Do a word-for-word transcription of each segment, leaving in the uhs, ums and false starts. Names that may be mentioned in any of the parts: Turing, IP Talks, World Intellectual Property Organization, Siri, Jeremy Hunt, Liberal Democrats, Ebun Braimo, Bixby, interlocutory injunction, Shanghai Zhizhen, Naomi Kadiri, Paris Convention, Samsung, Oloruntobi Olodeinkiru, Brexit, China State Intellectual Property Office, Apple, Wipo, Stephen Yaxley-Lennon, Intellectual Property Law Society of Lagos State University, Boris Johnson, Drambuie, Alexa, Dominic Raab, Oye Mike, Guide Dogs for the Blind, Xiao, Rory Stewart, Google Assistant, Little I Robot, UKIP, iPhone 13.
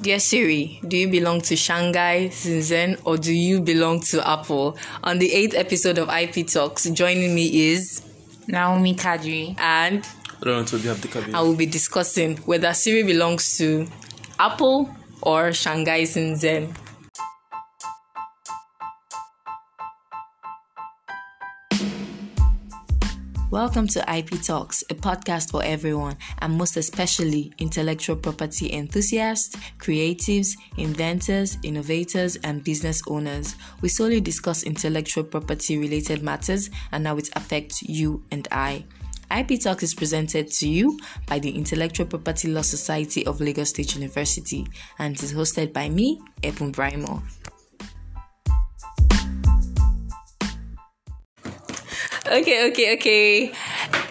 Dear Siri, do you belong to Shanghai Zhizhen or do you belong to Apple? On the eighth episode of I P Talks, joining me is Naomi Kadiri and Oloruntobi. I will be discussing whether Siri belongs to Apple or Shanghai Zhizhen. Welcome to I P Talks, a podcast for everyone, and most especially intellectual property enthusiasts, creatives, inventors, innovators, and business owners. We solely discuss intellectual property-related matters and how it affects you and I. I P Talks is presented to you by the Intellectual Property Law Society of Lagos State University and is hosted by me, Ebun Braimo. Okay, okay, okay.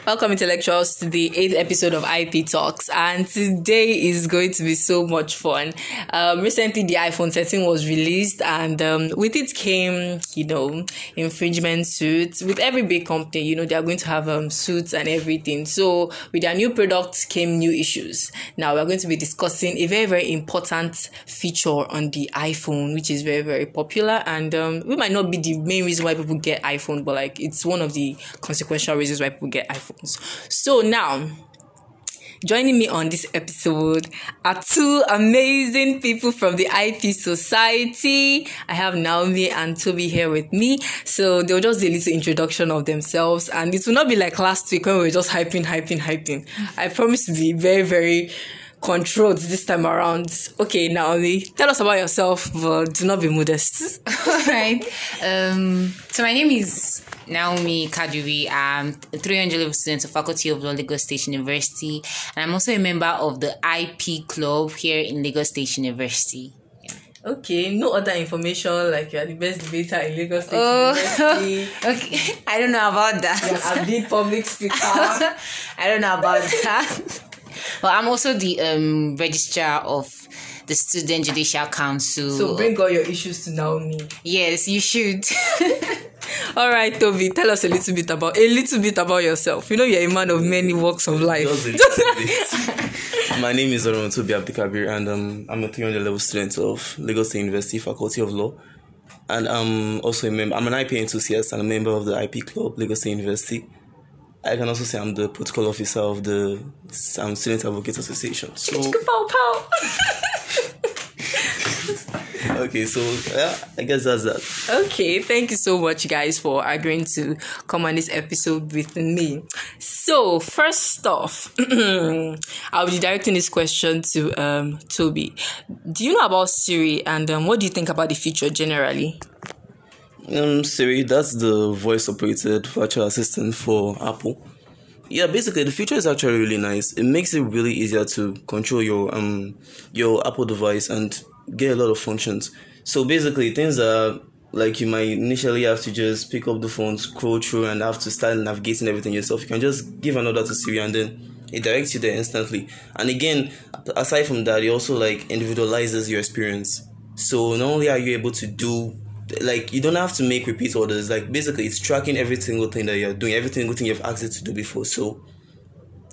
Welcome, intellectuals, to the eighth episode of I P Talks, and today is going to be so much fun. Um, recently, the iPhone thirteen was released, and um, with it came, you know, infringement suits. With every big company, you know, they are going to have um, suits and everything. So, with their new products came new issues. Now, we are going to be discussing a very, very important feature on the iPhone, which is very, very popular, and um, we might not be the main reason why people get iPhone, but like it's one of the consequential reasons why people get iPhones. So now, joining me on this episode are two amazing people from the I P Society. I have Naomi and Toby here with me, so they'll just do a little introduction of themselves, and it will not be like last week when we were just hyping, hyping, hyping. I promise to be very, very controlled this time around. Okay, Naomi, tell us about yourself, but do not be modest. All right. Um, so my name is Naomi Kadiri. I'm a three hundred level student of Faculty of Law, Lagos State University, and I'm also a member of the I P Club here in Lagos State University. Yeah. Okay, no other information, like you are the best debater in Lagos State oh, University. Okay, I don't know about that. You're a big public speaker. I don't know about that. Well, I'm also the um registrar of the Student Judicial Council. So bring all your issues to Naomi. Yes, you should. All right, Toby, tell us a little bit about a little bit about yourself. You know, you're a man of many walks of life. My name is Oloruntobi Olodeinkiru, and um, I'm a three hundred level student of Lagos State University, Faculty of Law, and I'm also a member. I'm an I P enthusiast and a member of the I P Club, Lagos State University. I can also say I'm the protocol officer of the um, Student Advocates Association. So, pow, pow. Okay, so yeah, I guess that's that. Okay, thank you so much, guys, for agreeing to come on this episode with me. So, first off, I'll be directing this question to um Toby. Do you know about Siri, and um, what do you think about the feature generally? Um, Siri, that's the voice-operated virtual assistant for Apple. Yeah, basically, the feature is actually really nice. It makes it really easier to control your um your Apple device and get a lot of functions. So basically, things are like you might initially have to just pick up the phone, scroll through, and have to start navigating everything yourself. You can just give an order to Siri, and then it directs you there instantly. And again, aside from that, it also like individualizes your experience. So not only are you able to do Like, you don't have to make repeat orders. Like, basically, it's tracking every single thing that you're doing, every single thing you've asked it to do before. So,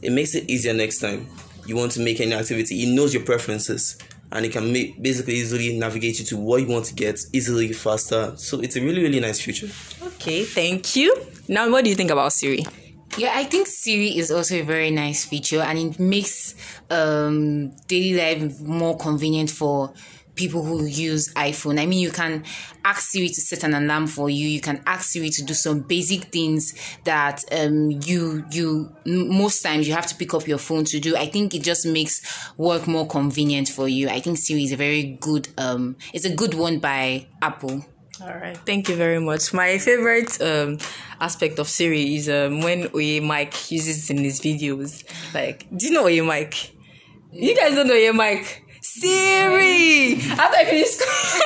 it makes it easier next time you want to make any activity. It knows your preferences, and it can make, basically easily navigate you to what you want to get easily, faster. So, it's a really, really nice feature. Okay, thank you. Now, what do you think about Siri? Yeah, I think Siri is also a very nice feature, and it makes um, daily life more convenient for people who use iPhone. I mean, you can ask Siri to set an alarm for you. You can ask Siri to do some basic things that um you you most times you have to pick up your phone to do. I think it just makes work more convenient for you. I think Siri is a very good um it's a good one by Apple. All right, thank you very much. My favorite um aspect of Siri is um when Oye Mike uses it in his videos. Like, do you know Oye Mike? You guys don't know Oye Mike? Siri! After I finish school.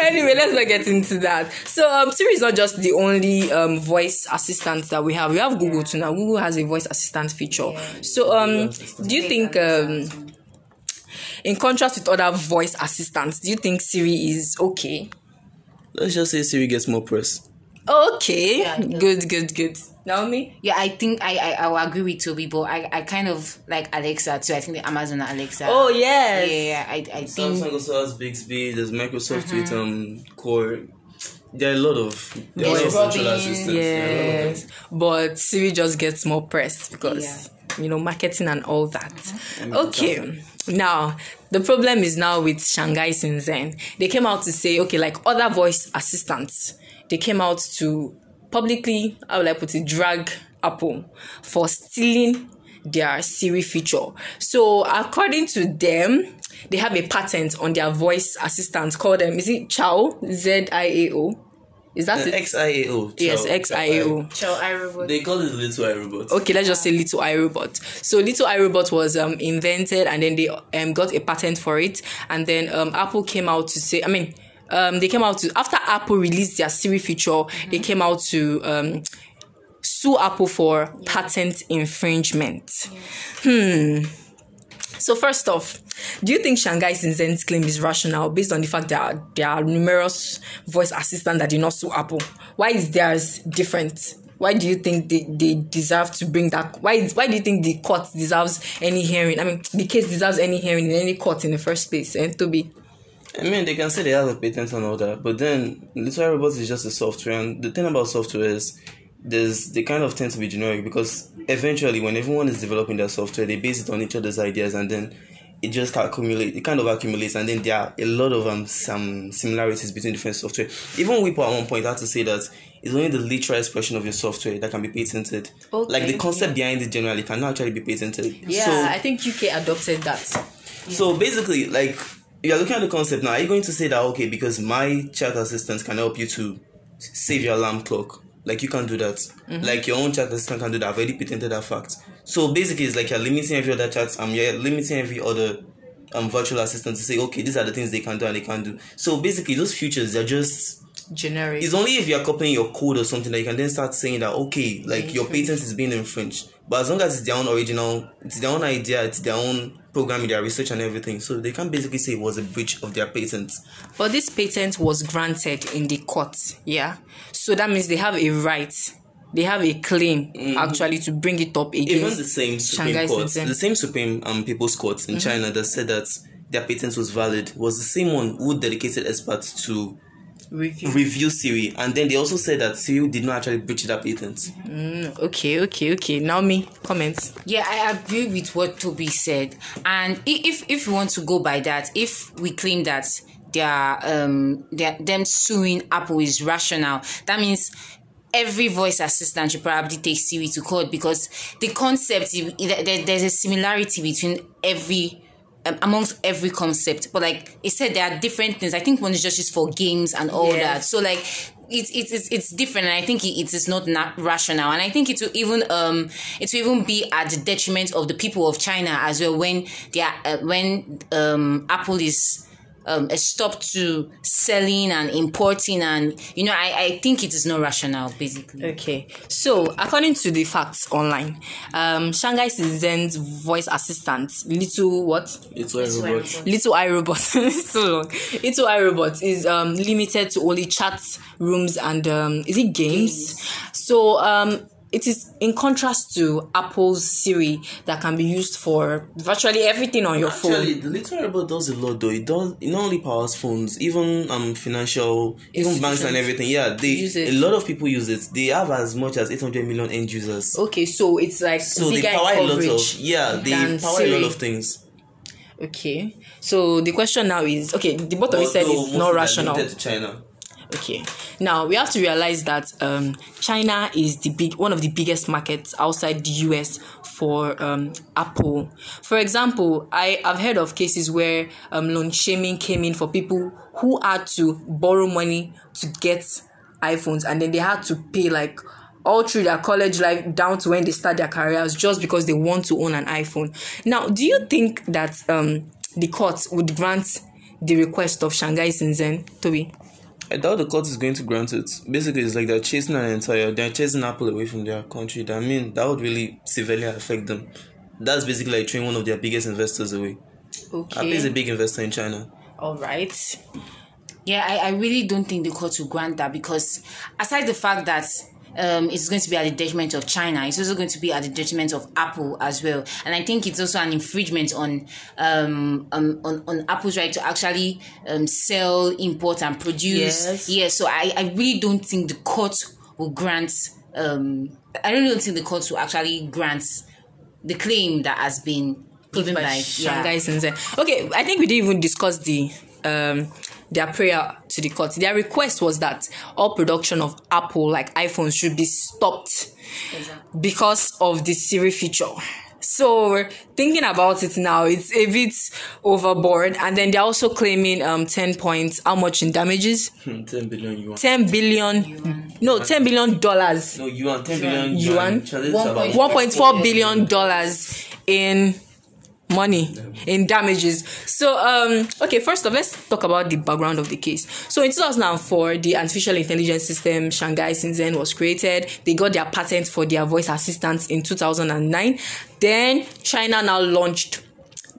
Anyway, let's not get into that. So, um, Siri is not just the only um voice assistant that we have. We have Google too now. Google has a voice assistant feature. So, um, do you think, um, in contrast with other voice assistants, do you think Siri is okay? Let's just say Siri gets more press. Okay. Good, good, good. Naomi? Yeah, I think I, I, I will agree with Toby, but I, I kind of like Alexa too. I think the Amazon Alexa. Oh, yes. Yeah, yeah, I, I Samsung think... Samsung also has Bixby. There's Microsoft mm-hmm. with um, Core. There are a lot of there are central assistants. Yes, but Siri just gets more press because, yeah. you know, marketing and all that. Mm-hmm. Okay. Now, the problem is now with Shanghai Zhizhen. They came out to say, okay, like other voice assistants, they came out to publicly, how would I put it, drag Apple for stealing their Siri feature. So, according to them, they have a patent on their voice assistant called them, is it Xiao? Z I A O? Is that uh, it? X I A O. Yes, X I A O. Little I Robot. They call it Little I Robot. Okay, let's just say Little I Robot. So Little I Robot was um invented, and then they um got a patent for it, and then um Apple came out to say, I mean, um they came out to after Apple released their Siri feature, mm-hmm. they came out to um sue Apple for yeah. patent infringement. Yeah. Hmm. So first off, do you think Shanghai Zhizhen's claim is rational based on the fact that there are numerous voice assistants that do not sue Apple? Why is theirs different? Why do you think they, they deserve to bring that? Why is, why do you think the court deserves any hearing? I mean, the case deserves any hearing in any court in the first place, and eh, Toby? I mean, they can say they have a patent and all that, but then Little Robots is just a software, and the thing about software is there's they kind of tend to be generic because eventually when everyone is developing their software, they base it on each other's ideas, and then it just accumulates, it kind of accumulates, and then there are a lot of um some similarities between different software. Even Wipo at one point had to say that it's only the literal expression of your software that can be patented. Okay. Like the concept behind it generally cannot actually be patented. Yeah, so, I think U K adopted that. Yeah. So basically, like, you're looking at the concept now, are you going to say that, okay, because my chat assistant can help you to save your alarm clock? Like, you can do that. Mm-hmm. Like, your own chat assistant can do that. I've already patented that fact. So, basically, it's like you're limiting every other chat. Um, you're limiting every other um virtual assistant to say, okay, these are the things they can do and they can't do. So, basically, those features, they're just... generic. It's only if you're copying your code or something that you can then start saying that, okay, like, your patent is being infringed. But as long as it's their own original, it's their own idea, it's their own programming, their research and everything. So, they can basically say it was a breach of their patent. But this patent was granted in the court, yeah? So that means they have a right, they have a claim, mm-hmm. actually, to bring it up against Even the same Supreme Shanghai Court, Zhizhen. The same Supreme um, People's Court in mm-hmm. China that said that their patent was valid was the same one who dedicated experts to review, review Siri. And then they also said that Siri did not actually breach that patent. Mm, okay, okay, okay. Naomi, comments? Yeah, I agree with what Toby said. And if, if you want to go by that, if we claim that Their, um, their, them suing Apple is rational, that means every voice assistant should probably take Siri to court, because the concept, there's a similarity between every, um, amongst every concept. But like it said, there are different things. I think one is just used for games and all yeah. that. So like, It's it, it's it's different, and I think it, it is not na- rational, and I think it will even um it will even be at the detriment of the people of China as well when they are, uh, when um Apple is Um, a stop to selling and importing, and you know I, I think it is not rational basically. Okay, so according to the facts online, um, Shanghai Zhizhen's voice assistant Little what? Little I Robot. Little I Robot. So long. Little I Robot is um limited to only chat rooms and um is it games? games. So um. It is in contrast to Apple's Siri that can be used for virtually everything on your Actually, phone. Actually, the Little Robot does a lot though. It does. It not only powers phones, even um financial, even banks and everything. Yeah, they use it. A lot of people use it. They have as much as eight hundred million end users. Okay, so it's like so they power a lot of yeah they power Siri. a lot of things. Okay, so the question now is okay. The bottom you said is not rational. China. Okay, now we have to realize that um China is the big one of the biggest markets outside the U S for um Apple. For example, I have heard of cases where um loan shaming came in for people who had to borrow money to get iPhones, and then they had to pay like all through their college life down to when they start their careers just because they want to own an iPhone. Now, do you think that um the courts would grant the request of Shanghai Zhizhen, Toby? I doubt the court is going to grant it. Basically, it's like they're chasing an entire... They're chasing Apple away from their country. I mean, that would really severely affect them. That's basically like throwing one of their biggest investors away. Okay. Apple is a big investor in China. All right. Yeah, I, I really don't think the court will grant that because aside the fact that um, it's going to be at the detriment of China. It's also going to be at the detriment of Apple as well. And I think it's also an infringement on um, um on, on Apple's right to actually um, sell, import, and produce. Yes. Yeah, so I, I really don't think the court will grant... Um, I really don't think the court will actually grant the claim that has been given by, by Shanghai yeah. Zhizhen. Okay, I think we didn't even discuss the... Um, their prayer to the court. Their request was that all production of Apple, like iPhones, should be stopped exactly. because of the Siri feature. So thinking about it now, it's a bit overboard. And then they're also claiming um ten points, how much in damages? ten billion yuan. ten billion. Yuan. No, ten billion dollars. No, yuan. ten billion yuan. one point four billion dollars in... money in damages. So um okay, first off, let's talk about the background of the case. So in two thousand four, the artificial intelligence system Shanghai Zhizhen was created. They got their patent for their voice assistants in two thousand nine. Then China now launched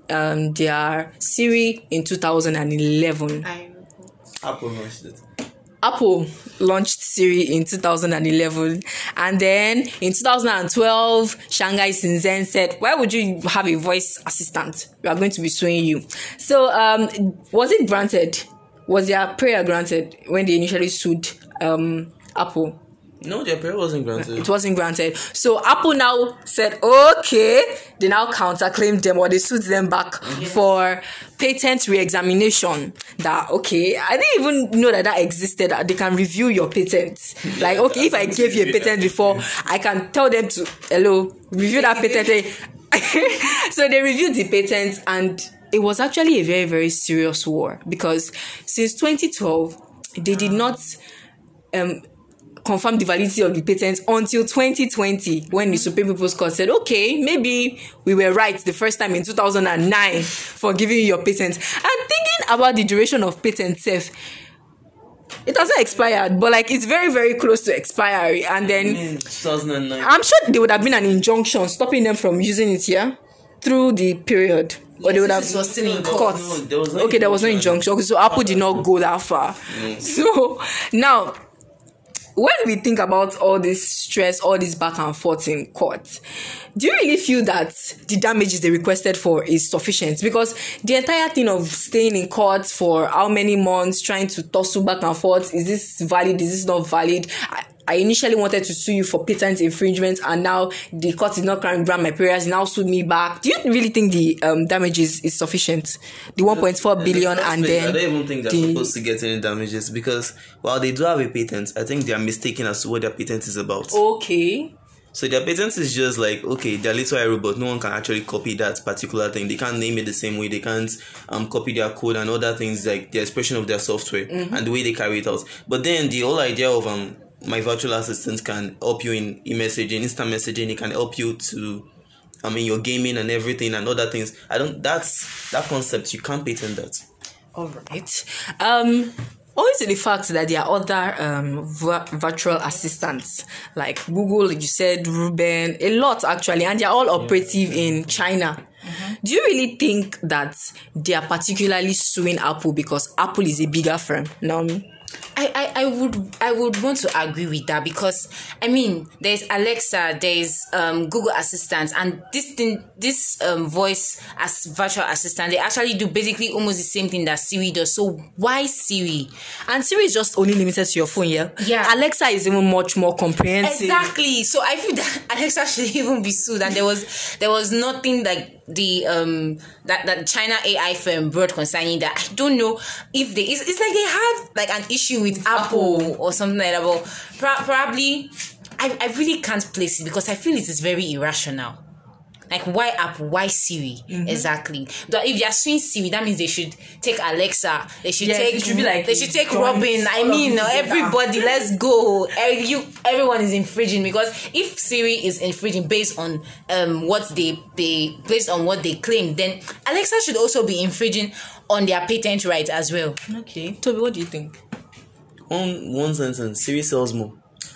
um their Siri in two thousand eleven. I... Apple launched it. Apple launched Siri in two thousand eleven, and then in two thousand twelve, Shanghai Zhizhen said, why would you have a voice assistant? We are going to be suing you. So um, was it granted? Was their prayer granted when they initially sued um, Apple? No, their prayer wasn't granted. It wasn't granted. So Apple now said, okay, they now counterclaimed them, or they sued them back mm-hmm. for patent re-examination. That, okay, I didn't even know that that existed. That they can review your patent. Like, okay, if I gave you a patent before, I can tell them to, hello, review that patent. So they reviewed the patent, and it was actually a very, very serious war, because since twenty twelve, they did not... um. confirmed the validity of the patent until twenty twenty, when the Supreme People's Court said, okay, maybe we were right the first time in two thousand nine for giving you your patent. And thinking about the duration of patent itself, it hasn't expired, but like it's very, very close to expiry. And then in two thousand nine, I'm sure there would have been an injunction stopping them from using it here through the period. Or yes, they would have still in court. No, there was no okay, there was no injunction. Okay, so Apple did not go that far. Mm. So now, when we think about all this stress, all this back and forth in court, do you really feel that the damages they requested for is sufficient? Because the entire thing of staying in court for how many months, trying to tussle back and forth, is this valid, is this not valid? I, I initially wanted to sue you for patent infringement, and now the court did not grant my prayers, now sued me back. Do you really think the um, damages is sufficient? The one point four billion, and then... I don't even think they're the... supposed to get any damages, because while they do have a patent, I think they are mistaken as to what their patent is about. Okay. So their patent is just like, okay, they're Little I Robot. No one can actually copy that particular thing. They can't name it the same way. They can't um copy their code and other things, like the expression of their software mm-hmm. and the way they carry it out. But then the whole idea of... um. my virtual assistant can help you in e-messaging, instant messaging. It can help you to, I mean, your gaming and everything and other things. I don't, that's, that concept, you can't patent that. All right. Um, owing to the fact that there are other um virtual assistants, like Google, you said, Ruben, a lot actually, and they're all operative yeah. in China. Mm-hmm. Do you really think that they are particularly suing Apple because Apple is a bigger firm, Naomi? I, I, I would I would want to agree with that, because I mean, there's Alexa, there's um Google Assistant, and this thing, this um voice as virtual assistant, they actually do basically almost the same thing that Siri does. So why Siri? And Siri is just only limited to your phone, yeah. Yeah. Alexa is even much more comprehensive. Exactly. So I feel that Alexa should even be sued, and there was there was nothing like the um that that China A I firm brought concerning that. I don't know if they it's, it's like they have like an issue with Apple, Apple or something like that, but pro- probably I, I really can't place it, because I feel it is very irrational. Like, why Apple? Why Siri? Mm-hmm. Exactly. But if they are suing Siri, that means they should take Alexa. They should yes, take. It should be like they should take Robin. I mean, everybody. Let's go. You, everyone is infringing, because if Siri is infringing based on um what they they based on what they claim, then Alexa should also be infringing on their patent rights as well. Okay, Toby, what do you think? One one sentence. Siri sells more.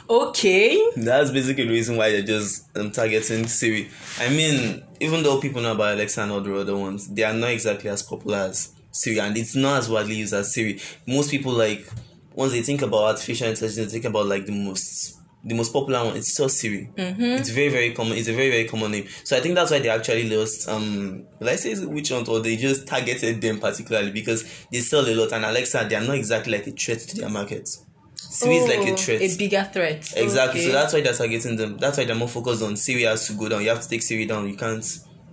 Okay. That's basically the reason why they're just um, targeting Siri. I mean, even though people know about Alexa and all the other ones, they are not exactly as popular as Siri, and it's not as widely used as Siri. Most people, like, once they think about artificial intelligence, they think about, like, the most the most popular one, it's still Siri. Mm-hmm. It's very, very common. It's a very, very common name. So I think that's why they actually lost, um, will I say witch hunt, or they just targeted them particularly because they sell a lot. And Alexa, they are not exactly like a threat to their market. Siri oh, is like a threat. A bigger threat. Exactly. Okay. So that's why they're targeting them. That's why they're more focused on Siri has to go down. You have to take Siri down. You can't,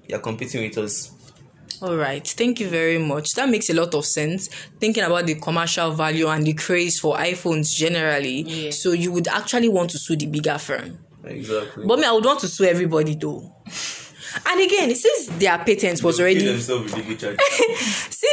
you're competing with us. All right. Thank you very much. That makes a lot of sense, thinking about the commercial value and the craze for iPhones generally. Yeah. So you would actually want to sue the bigger firm. Exactly. But me, I would want to sue everybody though. And again, since their patent was already since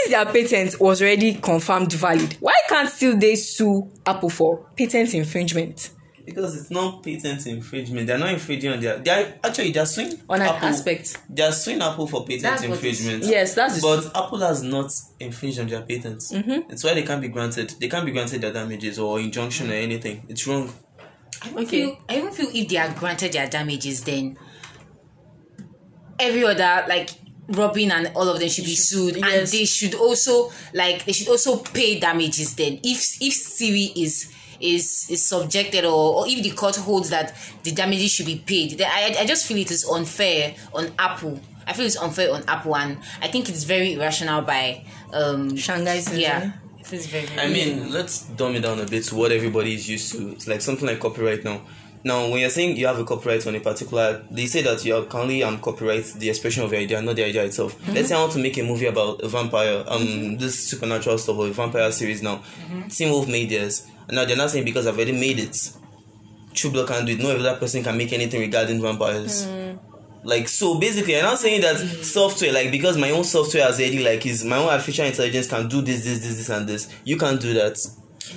their patent was already confirmed valid, why can't still they sue Apple for patent infringement? Because it's not patent infringement. They're not infringing on their... They're, actually, they're suing on an Apple, aspect. They're suing Apple for patent that's infringement. Yes, that's... But Apple has not infringed on their patents. Mm-hmm. That's why they can't be granted. They can't be granted their damages or injunction mm-hmm. or anything. It's wrong. I don't, okay. feel, I don't feel if they are granted their damages, then every other, like... Robin and all of them should be sued, yes. And they should also like they should also pay damages. Then, if if Siri is is is subjected, or, or if the court holds that the damages should be paid, then I I just feel it is unfair on Apple. I feel it's unfair on Apple, and I think it's very irrational by um Shanghai Zhizhen. Yeah, it is very. I mean, let's dumb it down a bit to what everybody is used to. It's like something like copyright now. Now, when you're saying you have a copyright on a particular... They say that you can only um, copyright the expression of your idea, not the idea itself. Mm-hmm. Let's say I want to make a movie about a vampire, um, mm-hmm. this supernatural stuff, or a vampire series now. Mm-hmm. Tim Wolf made theirs. Now, they're not saying because I've already made it, Chubla can do it. No other person can make anything regarding vampires. Mm. Like, so basically, I'm not saying that mm-hmm. software, like, because my own software has already, like, is my own artificial intelligence can do this, this, this, this, and this. You can't do that.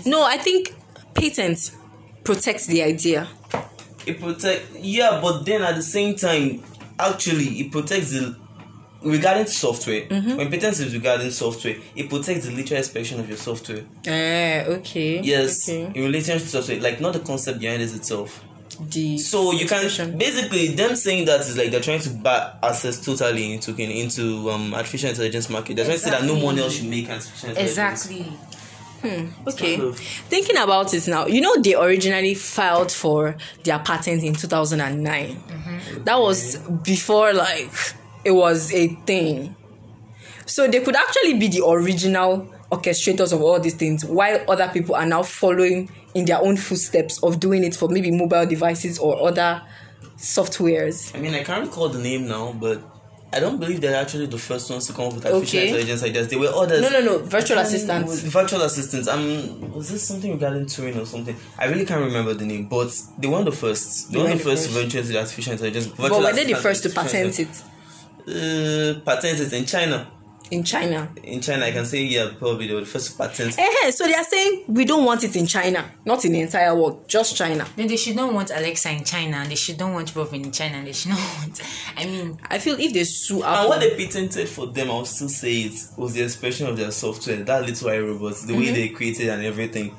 No, I think patents protect the idea. It protect, yeah, but then at the same time, actually, it protects the regarding software. Mm-hmm. When patent is regarding software, it protects the literal expression of your software. Ah, okay. Yes, okay. In relation to software, like not the concept behind it itself. The so you can basically them saying that is like they're trying to buy access totally into into um artificial intelligence market. They're exactly. trying to say that no one else should make artificial intelligence. Exactly. Hmm, okay. Thinking about it now, you know they originally filed for their patent in two thousand nine. Mm-hmm. That was before like it was a thing. So they could actually be the original orchestrators of all these things while other people are now following in their own footsteps of doing it for maybe mobile devices or other softwares. I mean, I can't recall the name now, but I don't believe they're actually the first ones to come up with artificial okay. intelligence ideas. They were others. No, no, no. Virtual assistants. Virtual assistants. Um, was this something regarding Turing or something? I really can't remember the name, but they were the first. They, they were the first, first to venture into artificial intelligence. Virtual but were they the first to patent it? Uh, patent it in China. In China. In China, I can say, yeah, probably they were the first to patent. Uh-huh. So they are saying, we don't want it in China. Not in the entire world. Just China. No, they should not want Alexa in China. They should not want Robin in China. They should not want... I mean... I feel if they sue Apple... And what they patented for them, I'll still say it, was the expression of their software. That Little I Robot. The mm-hmm. way they created and everything.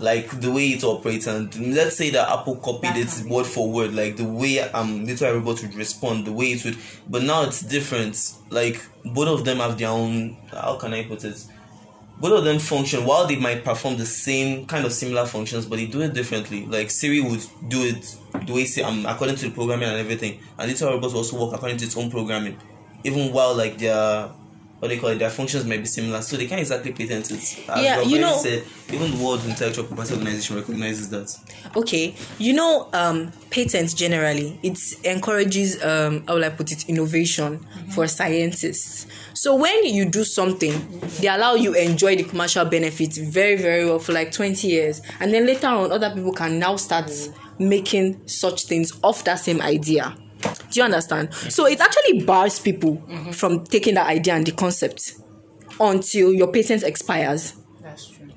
Like, the way it operates. And let's say that Apple copied it word for word. Like, the way um Little I Robot would respond. The way it would... But now it's different. Like... Both of them have their own, how can I put it? Both of them function, while they might perform the same kind of similar functions, but they do it differently. Like Siri would do it the way, um, according to the programming and everything. And Little Robots also work according to its own programming. Even while like their, what they call it, their functions may be similar. So they can't exactly patent it. As yeah, you know. Said, even the World Intellectual Property Organization recognizes that. Okay. You know, um, patents generally, it encourages, um, how will I put it, innovation mm-hmm. for scientists. So when you do something, they allow you enjoy the commercial benefits very, very well for like twenty years. And then later on, other people can now start mm-hmm. making such things off that same idea. Do you understand? So it actually bars people mm-hmm. from taking that idea and the concept until your patent expires. That's true.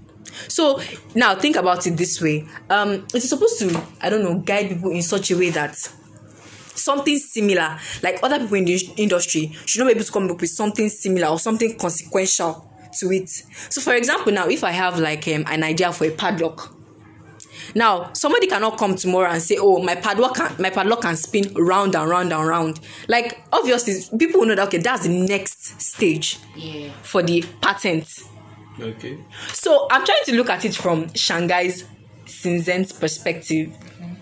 So now think about it this way. Um, it's supposed to, I don't know, guide people in such a way that something similar, like other people in the industry, should not be able to come up with something similar or something consequential to it. So for example, now if I have like um, an idea for a padlock. Now, somebody cannot come tomorrow and say, oh, my padlock can, my padlock can spin round and round and round. Like, obviously, people will know that, okay, that's the next stage yeah. for the patent. Okay. So, I'm trying to look at it from Shanghai's Shenzhen's perspective. Mm-hmm.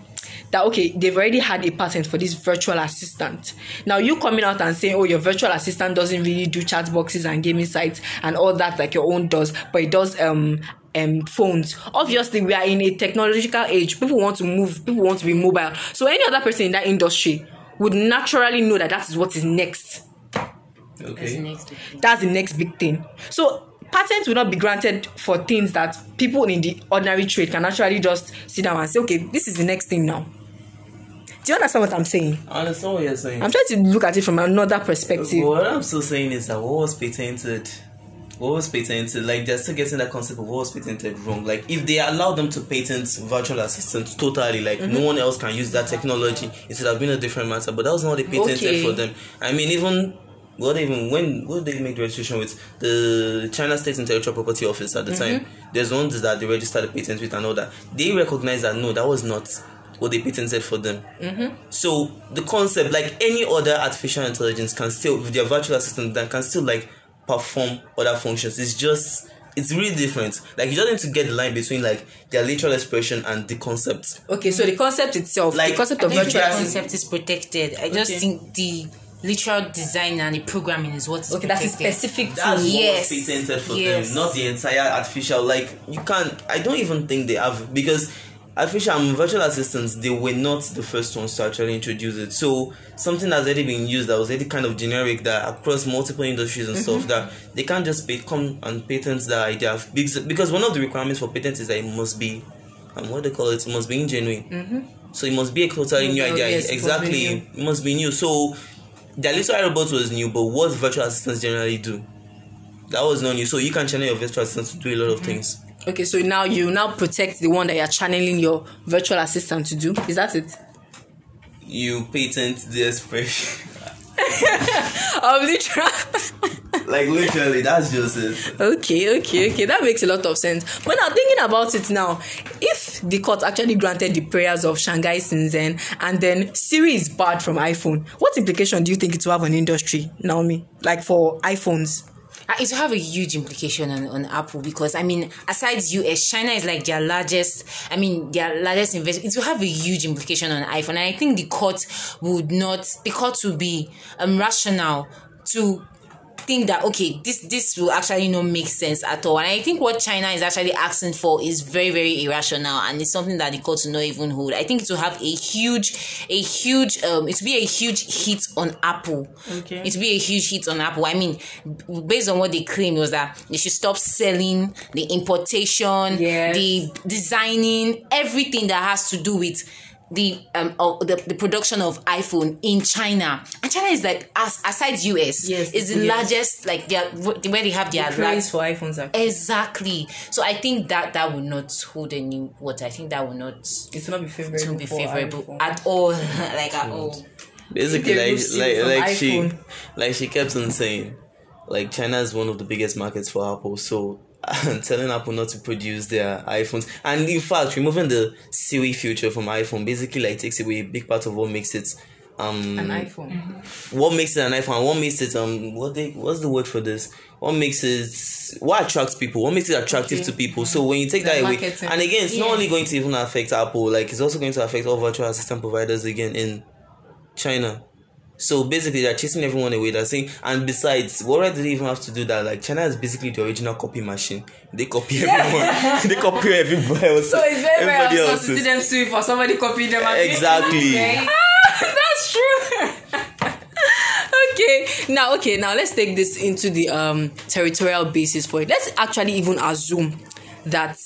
that, okay, they've already had a patent for this virtual assistant. Now, you coming out and saying, oh, your virtual assistant doesn't really do chat boxes and gaming sites and all that like your own does, but it does um um phones. Obviously, we are in a technological age. People want to move. People want to be mobile. So any other person in that industry would naturally know that that is what is next. Okay. That's, That's the next big thing. So patents will not be granted for things that people in the ordinary trade can actually just sit down and say, okay, this is the next thing now. Do you understand what I'm saying? I understand what you're saying. I'm trying to look at it from another perspective. What I'm still saying is that what was patented, what was patented, like they're still getting that concept of what was patented wrong. Like if they allow them to patent virtual assistants totally, like mm-hmm. no one else can use that technology, it would have been a different matter. But that was not what they patented okay. for them. I mean, even... What even when what did they make the registration with? The China State Intellectual Property Office at the mm-hmm. time. There's ones that they registered the patents with and all that. They recognized that no, that was not what they patented for them. Mm-hmm. So the concept, like any other artificial intelligence, can still with their virtual assistant that can still like perform other functions. It's just it's really different. Like you just need to get the line between like their literal expression and the concept. Okay, so the concept itself, like the concept of virtual concept is protected. I just okay. think the literal design and the programming is what is okay, that's specific to yes. what was patented for yes. them, not the entire artificial. Like, you can't, I don't even think they have, because artificial and virtual assistants, they were not the first ones to actually introduce it. So, something that's already been used that was already kind of generic that across multiple industries and mm-hmm. stuff, that they can't just pay, come and patent that idea of, because one of the requirements for patents is that it must be, and what they call it, it must be ingenuine. Mm-hmm. So, it must be a totally new idea. Yes, exactly. It must, it must be new. So, the Little I Robot was new, but what virtual assistants generally do, that was not new. So you can channel your virtual assistant to do a lot of mm-hmm. things. Okay, so now you now protect the one that you're channeling your virtual assistant to do. Is that it? You patent the expression. Of literal. Like literally, that's just it. Okay, okay, okay. That makes a lot of sense. But now thinking about it now, if the court actually granted the prayers of Shanghai Zhizhen and then Siri is barred from iPhone, what implication do you think it will have on industry, Naomi? Like for iPhones? It will have a huge implication on, on Apple, because I mean, aside U S, China is like their largest. I mean, their largest investment. It will have a huge implication on iPhone, and I think the court would not. The court would be um rational to think that okay, this this will actually not make sense at all. And I think what China is actually asking for is very very irrational, and it's something that the court will not even hold. I think it will have a huge, a huge um, it will be a huge hit on Apple. Okay. It will be a huge hit on Apple. I mean, based on what they claimed was that they should stop selling, the importation, yes. the designing, everything that has to do with the um of the, the production of iPhone in China. And China is like, as aside U S, yes, is the yes. largest, like they are, where they have their the price for iPhones are exactly. So I think that that will not hold any water. I think that will not. It's not be favorable, be favorable at all, like at all. Basically, like like, like she like she kept on saying, like China is one of the biggest markets for Apple. So. And telling Apple not to produce their iPhones, and in fact removing the Siri feature from iPhone basically like takes away a big part of what makes it um an iPhone. Mm-hmm. What makes it an iPhone? What makes it um what they what's the word for this? What makes it what attracts people? What makes it attractive okay. to people? So when you take the that away, marketing. And again, it's yeah. not only going to even affect Apple, like it's also going to affect all virtual assistant providers again in China. So basically, they're chasing everyone away. They're saying, and besides, why do they even have to do that? Like, China is basically the original copy machine. They copy yeah. everyone. They copy everybody else. So it's very very hard to see them sue for somebody copying them. Exactly. Okay. Ah, that's true. Okay. Now, okay. Now let's take this into the um territorial basis for it. Let's actually even assume that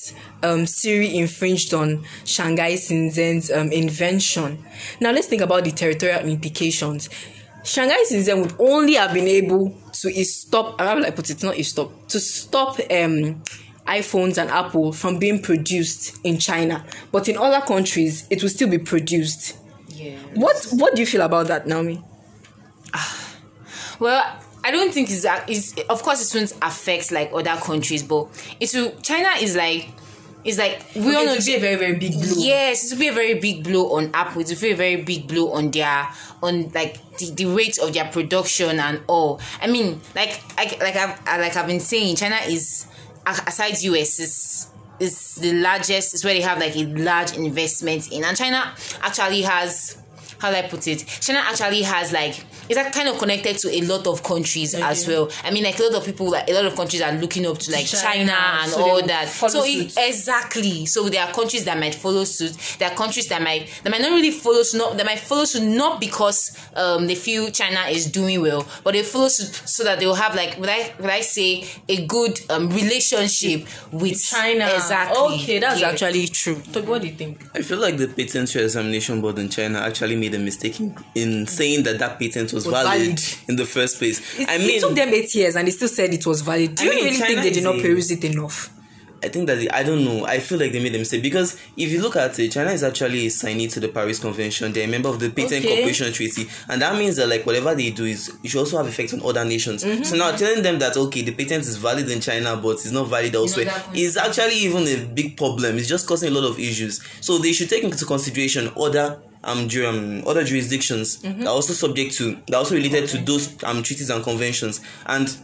um Siri infringed on Shanghai Zhizhen's um invention. Now let's think about the territorial implications. Shanghai Zhizhen would only have been able to stop, I like put it not stop, to stop um iPhones and Apple from being produced in China, but in other countries it will still be produced. Yeah. What what do you feel about that, Naomi? Ah, well. I don't think it's, it's of course it won't affect like other countries, but it will. China is like it's like we all know it will be a very very big blow. Yes, it will be a very big blow on Apple. It will be a very big blow on their on like the, the rate of their production and all. I mean, like I like I've like I've been saying, China is aside U S is is the largest, it's where they have like a large investment in. And China actually has, how do I put it? China actually has like, it's like kind of connected to a lot of countries okay. as well. I mean, like a lot of people, like a lot of countries are looking up to like China, China and so all that. So it, exactly. So there are countries that might follow suit. There are countries that might that might not really follow suit. Not, that might follow suit not because um they feel China is doing well, but they follow suit so that they will have like what I what I say a good um relationship with China. Exactly. Okay, that's yeah. actually true. So what do you think? I feel like the Patent Examination Board in China actually made a mistake in, in saying that that patent was Was valid, valid in the first place. It, I mean, it took them eight years and they still said it was valid. Do you I mean, really China think they did not peruse it enough? I think that they, I don't know. I feel like they made a mistake because if you look at it, China is actually a signee to the Paris Convention. They're a member of the Patent okay. Cooperation Treaty, and that means that like whatever they do is it should also have effect on other nations. Mm-hmm. So now telling them that okay, the patent is valid in China, but it's not valid elsewhere you know is actually even a big problem. It's just causing a lot of issues. So they should take into consideration other. Um, um, other jurisdictions mm-hmm. that are also subject to, that are also related okay. to those um treaties and conventions. And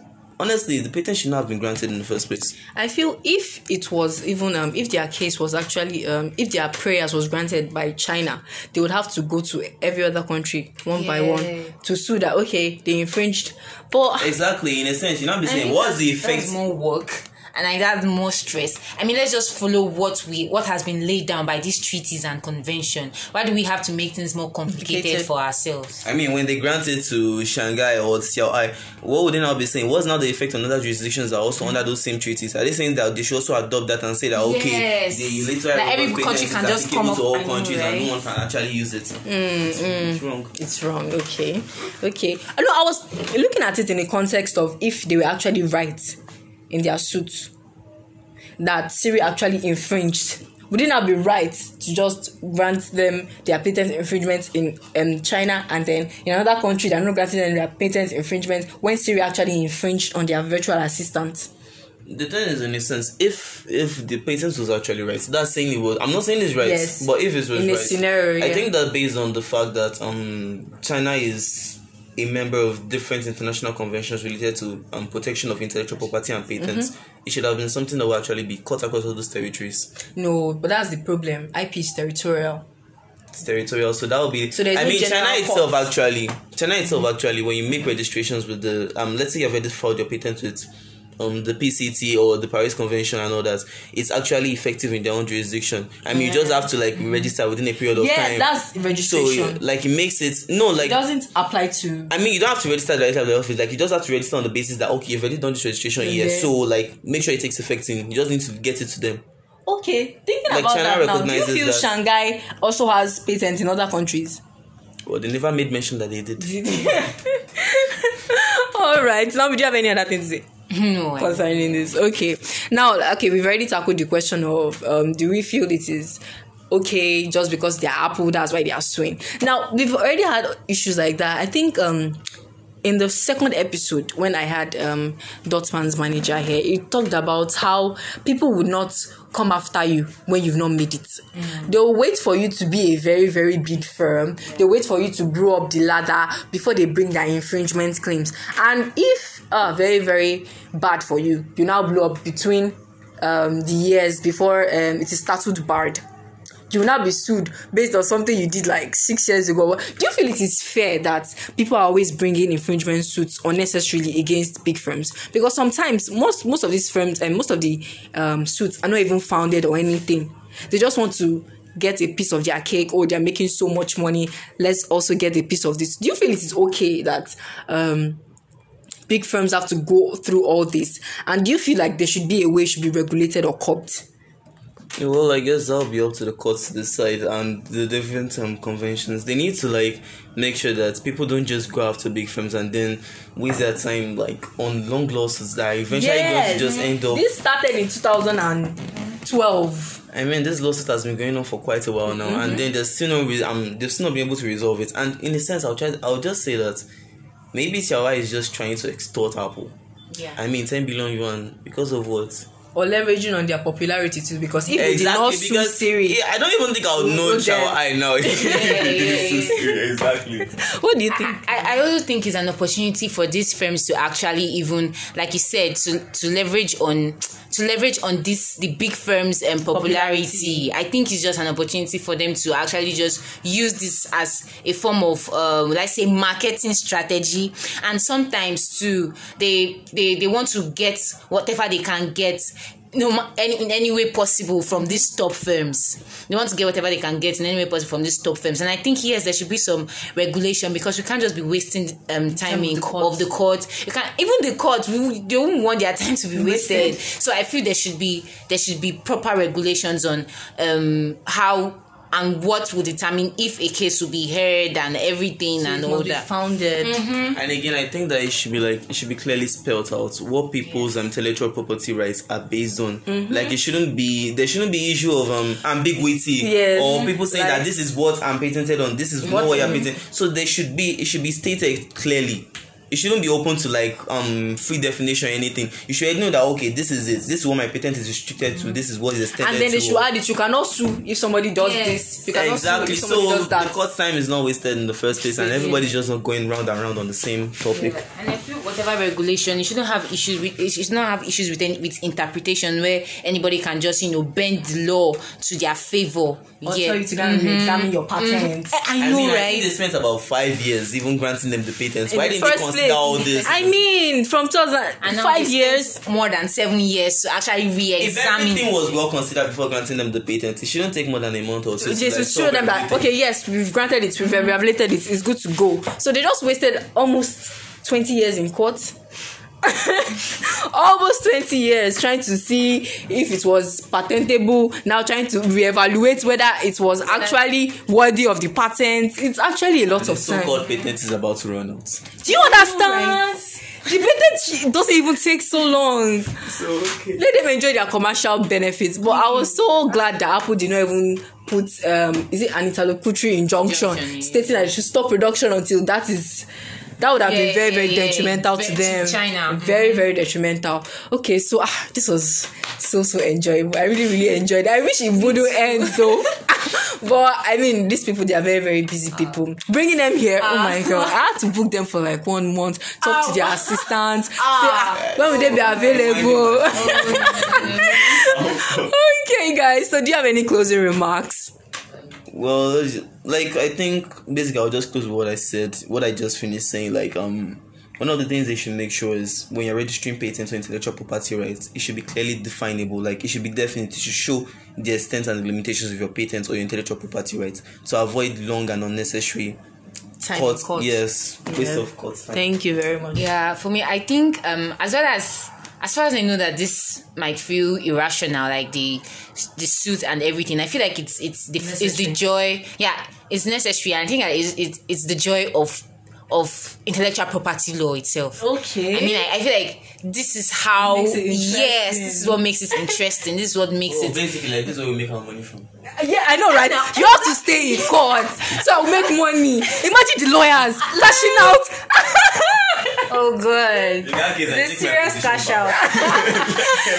honestly, the patent should not have been granted in the first place. I feel if it was even, um, if their case was actually, um, if their prayers was granted by China, they would have to go to every other country one yeah. by one to sue that, okay, they infringed. But exactly, in a sense, you're not be saying, what's the effect? More work. And I got more stress. I mean, let's just follow what we what has been laid down by these treaties and convention. Why do we have to make things more complicated, complicated. for ourselves? I mean, when they granted to Shanghai or Xiao, what would they now be saying? What's now the effect on other jurisdictions that are also mm-hmm. under those same treaties? Are they saying that they should also adopt that and say that okay, yes. they literally like every country can just come up to all countries know, right? and no one can actually use it? Mm, it's, mm, it's wrong. It's wrong. Okay, okay. I know. I was looking at it in the context of if they were actually right. In their suit, that Siri actually infringed. Would it not be right to just grant them their patent infringement in um, China and then in another country that are not granting them their patent infringement when Siri actually infringed on their virtual assistant? The thing is, in a sense, if if the patent was actually right, that's saying it was. I'm not saying it's right, yes. but if it was in right, scenario, yeah. I think that based on the fact that um China is. A member of different international conventions related to um, protection of intellectual property and patents, mm-hmm. it should have been something that would actually be cut across all those territories. No, but that's the problem. I P is territorial. It's territorial, so that would be. So I no mean, China court. itself actually, China itself mm-hmm. actually, when you make registrations with the um, let's say you've already filed your patent with. Um, the P C T or the Paris Convention and all that, it's actually effective in their own jurisdiction. I mean, yeah. you just have to like register within a period of yeah, time. Yeah, that's registration. So, like, it makes it no like it doesn't apply to. I mean, you don't have to register directly at the office. Like, you just have to register on the basis that okay, you've already done this registration here, yeah. so like make sure it takes effect in. You just need to get it to them. Okay, thinking like, about China that now, do you feel that Shanghai also has patents in other countries? Well, they never made mention that they did. All right. Now, do you have any other thing to say? No, concerning this, okay. Now, okay, we've already tackled the question of um, do we feel it is okay just because they're Apple, that's why they are suing. Now, we've already had issues like that. I think um, in the second episode when I had um, Dotman's manager here, it talked about how people would not come after you when you've not made it. Mm. They'll wait for you to be a very, very big firm. They'll wait for you to grow up the ladder before they bring their infringement claims. And if uh, very, very bad for you, you now blow up between um, the years before um, it is statute barred. You will now be sued based on something you did like six years ago. Do you feel it is fair that people are always bringing infringement suits unnecessarily against big firms? Because sometimes most most of these firms and most of the um, suits are not even founded or anything. They just want to get a piece of their cake. Oh, they're making so much money. Let's also get a piece of this. Do you feel it is okay that um, big firms have to go through all this? And do you feel like there should be a way it should be regulated or curbed? Well, I guess that'll be up to the courts to decide, and the different um, conventions. They need to like make sure that people don't just go after big firms and then waste their time like on long lawsuits that are eventually yes. going to just end up. This started in two thousand twelve. I mean, this lawsuit has been going on for quite a while now, mm-hmm. and then there's still no re- um they've still not been able to resolve it. And in a sense, I'll try. I'll just say that maybe Xiaowai is just trying to extort Apple. Yeah. I mean, ten billion yuan because of what. Or leveraging on their popularity too, because if exactly, they did not sue Siri, I don't even think I would know Xiao I now. If they didn't sue Siri, exactly. What do you think? I, I also think it's an opportunity for these firms to actually even, like you said, to, to leverage on to leverage on this, the big firms' um, popularity. popularity. I think it's just an opportunity for them to actually just use this as a form of, uh, let's say, marketing strategy. And sometimes too, they they they want to get whatever they can get. No, any, in any way possible from these top firms. They want to get whatever they can get in any way possible from these top firms. And I think, yes, there should be some regulation, because we can't just be wasting um, time in of the court. You can't, even the court, we, they won't want their time to be wasted. So I feel there should be there should be proper regulations on um, how and what will determine if a case will be heard and everything, so and all be that. Founded. Mm-hmm. And again, I think that it should be like it should be clearly spelled out what people's um, intellectual property rights are based on. Mm-hmm. Like it shouldn't be there shouldn't be issue of um ambiguity, yes, or people saying like, that this is what I'm patented on, this is what, what I'm patented. So there should be it should be stated clearly. It shouldn't be open to like um free definition or anything. You should know that, okay, this is it. This is what my patent is restricted to. This is what is extended to. And then they should add it. You cannot sue if somebody does yes. this. You cannot exactly. sue if somebody so does that. The court time is not wasted in the first place, and everybody's just not going round and round on the same topic. Yeah. And I feel whatever regulation, you shouldn't have issues with. It should not have issues with any, with interpretation where anybody can just you know bend the law to their favor. Or yeah. tell you to mm-hmm. examine your patents. Mm-hmm. I, I know, I mean, right? I think they spent about five years even granting them the patents. In Why the didn't they consider? All this. I mean, from two thousand five years, more than seven years to actually re-examine. If everything was well considered before granting them the patent, it shouldn't take more than a month or two. Just to like show them that okay, yes, we've granted it, we've rehabilitated it, it's good to go. So they just wasted almost twenty years in court. Almost twenty years trying to see if it was patentable, now trying to reevaluate whether it was actually worthy of the patent. It's actually a lot and of so time. The so-called patent is about to run out. Do you understand? Right. The patent doesn't even take so long. So okay. Let them enjoy their commercial benefits. But mm-hmm. I was so glad that Apple did not even put um, is it an interlocutory injunction, injunction stating yeah. that it should stop production until that is. That would have yeah, been very, very yeah, detrimental yeah, to them. To China. Very, mm-hmm. very detrimental. Okay, so ah, this was so, so enjoyable. I really, really enjoyed it. I wish it wouldn't end, though. But, I mean, these people, they are very, very busy people. Uh, Bringing them here, uh, oh my God. I had to book them for like one month, talk uh, to their assistants, uh, say, ah, when will they be available? Okay, guys, so do you have any closing remarks? Well, like, I think, basically, I'll just close with what I said, what I just finished saying, like, um, one of the things they should make sure is when you're registering patents or intellectual property rights, it should be clearly definable, like, it should be definite, it should show the extent and the limitations of your patents or your intellectual property rights to avoid long and unnecessary time court, court. Yes, yeah. waste of court time. Thank you very much. Yeah, for me, I think, um, as well as... As far as I know that this might feel irrational, like the the suit and everything, I feel like it's it's the necessary. it's the joy, yeah, it's necessary. And I think it's, it's it's the joy of of intellectual property law itself. Okay. I mean, I, I feel like this is how yes, this is what makes it interesting. This is what makes well, it basically like this is where we make our money from. Yeah, I know, right? You have to stay in court, so I'll make money. Imagine the lawyers lashing out. Oh, good. The serious cash out.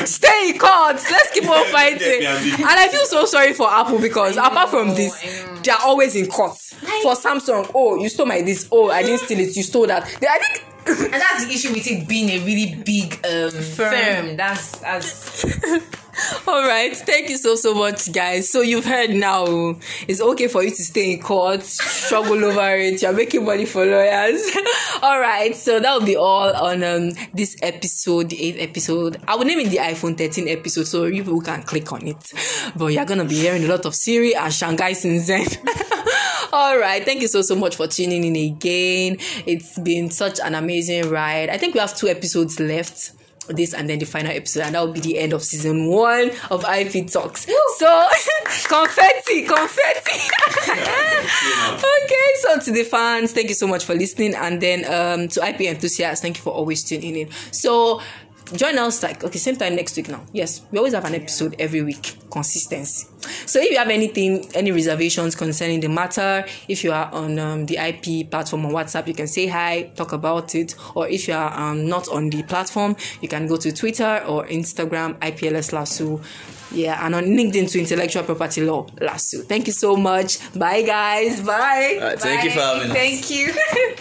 Stay in court. Let's keep on fighting. And I feel so sorry for Apple because know, apart from this, they are always in court. Like, for Samsung, oh, you stole my this. Oh, I didn't steal it. You stole that. They, I think... And that's the issue with it being a really big um, firm. firm. That's... that's... All right, thank you so so much, guys. So you've heard now. It's okay for you to stay in court, struggle over it. You're making money for lawyers. All right, so that will be all on um this episode, the eighth episode. I will name it the iPhone thirteen episode, so you people can click on it. But you're gonna be hearing a lot of Siri and Shanghai Zhizhen. All right, thank you so so much for tuning in again. It's been such an amazing ride. I think we have two episodes left. This and then the final episode, and that will be the end of season one of I P Talks. Woo! So confetti, confetti. Okay, so to the fans, thank you so much for listening, and then um to I P enthusiasts, thank you for always tuning in. So join us like okay same time next week now. Yes, we always have an episode every week. Consistency. So if you have anything, any reservations concerning the matter, if you are on um, the I P platform on WhatsApp, you can say hi, talk about it. Or if you are um, not on the platform, you can go to Twitter or Instagram, I P L S Lasso. Yeah, and on LinkedIn to Intellectual Property Law Lasso. Thank you so much. Bye, guys. Bye. All right, thank Bye. you for having us. Thank you.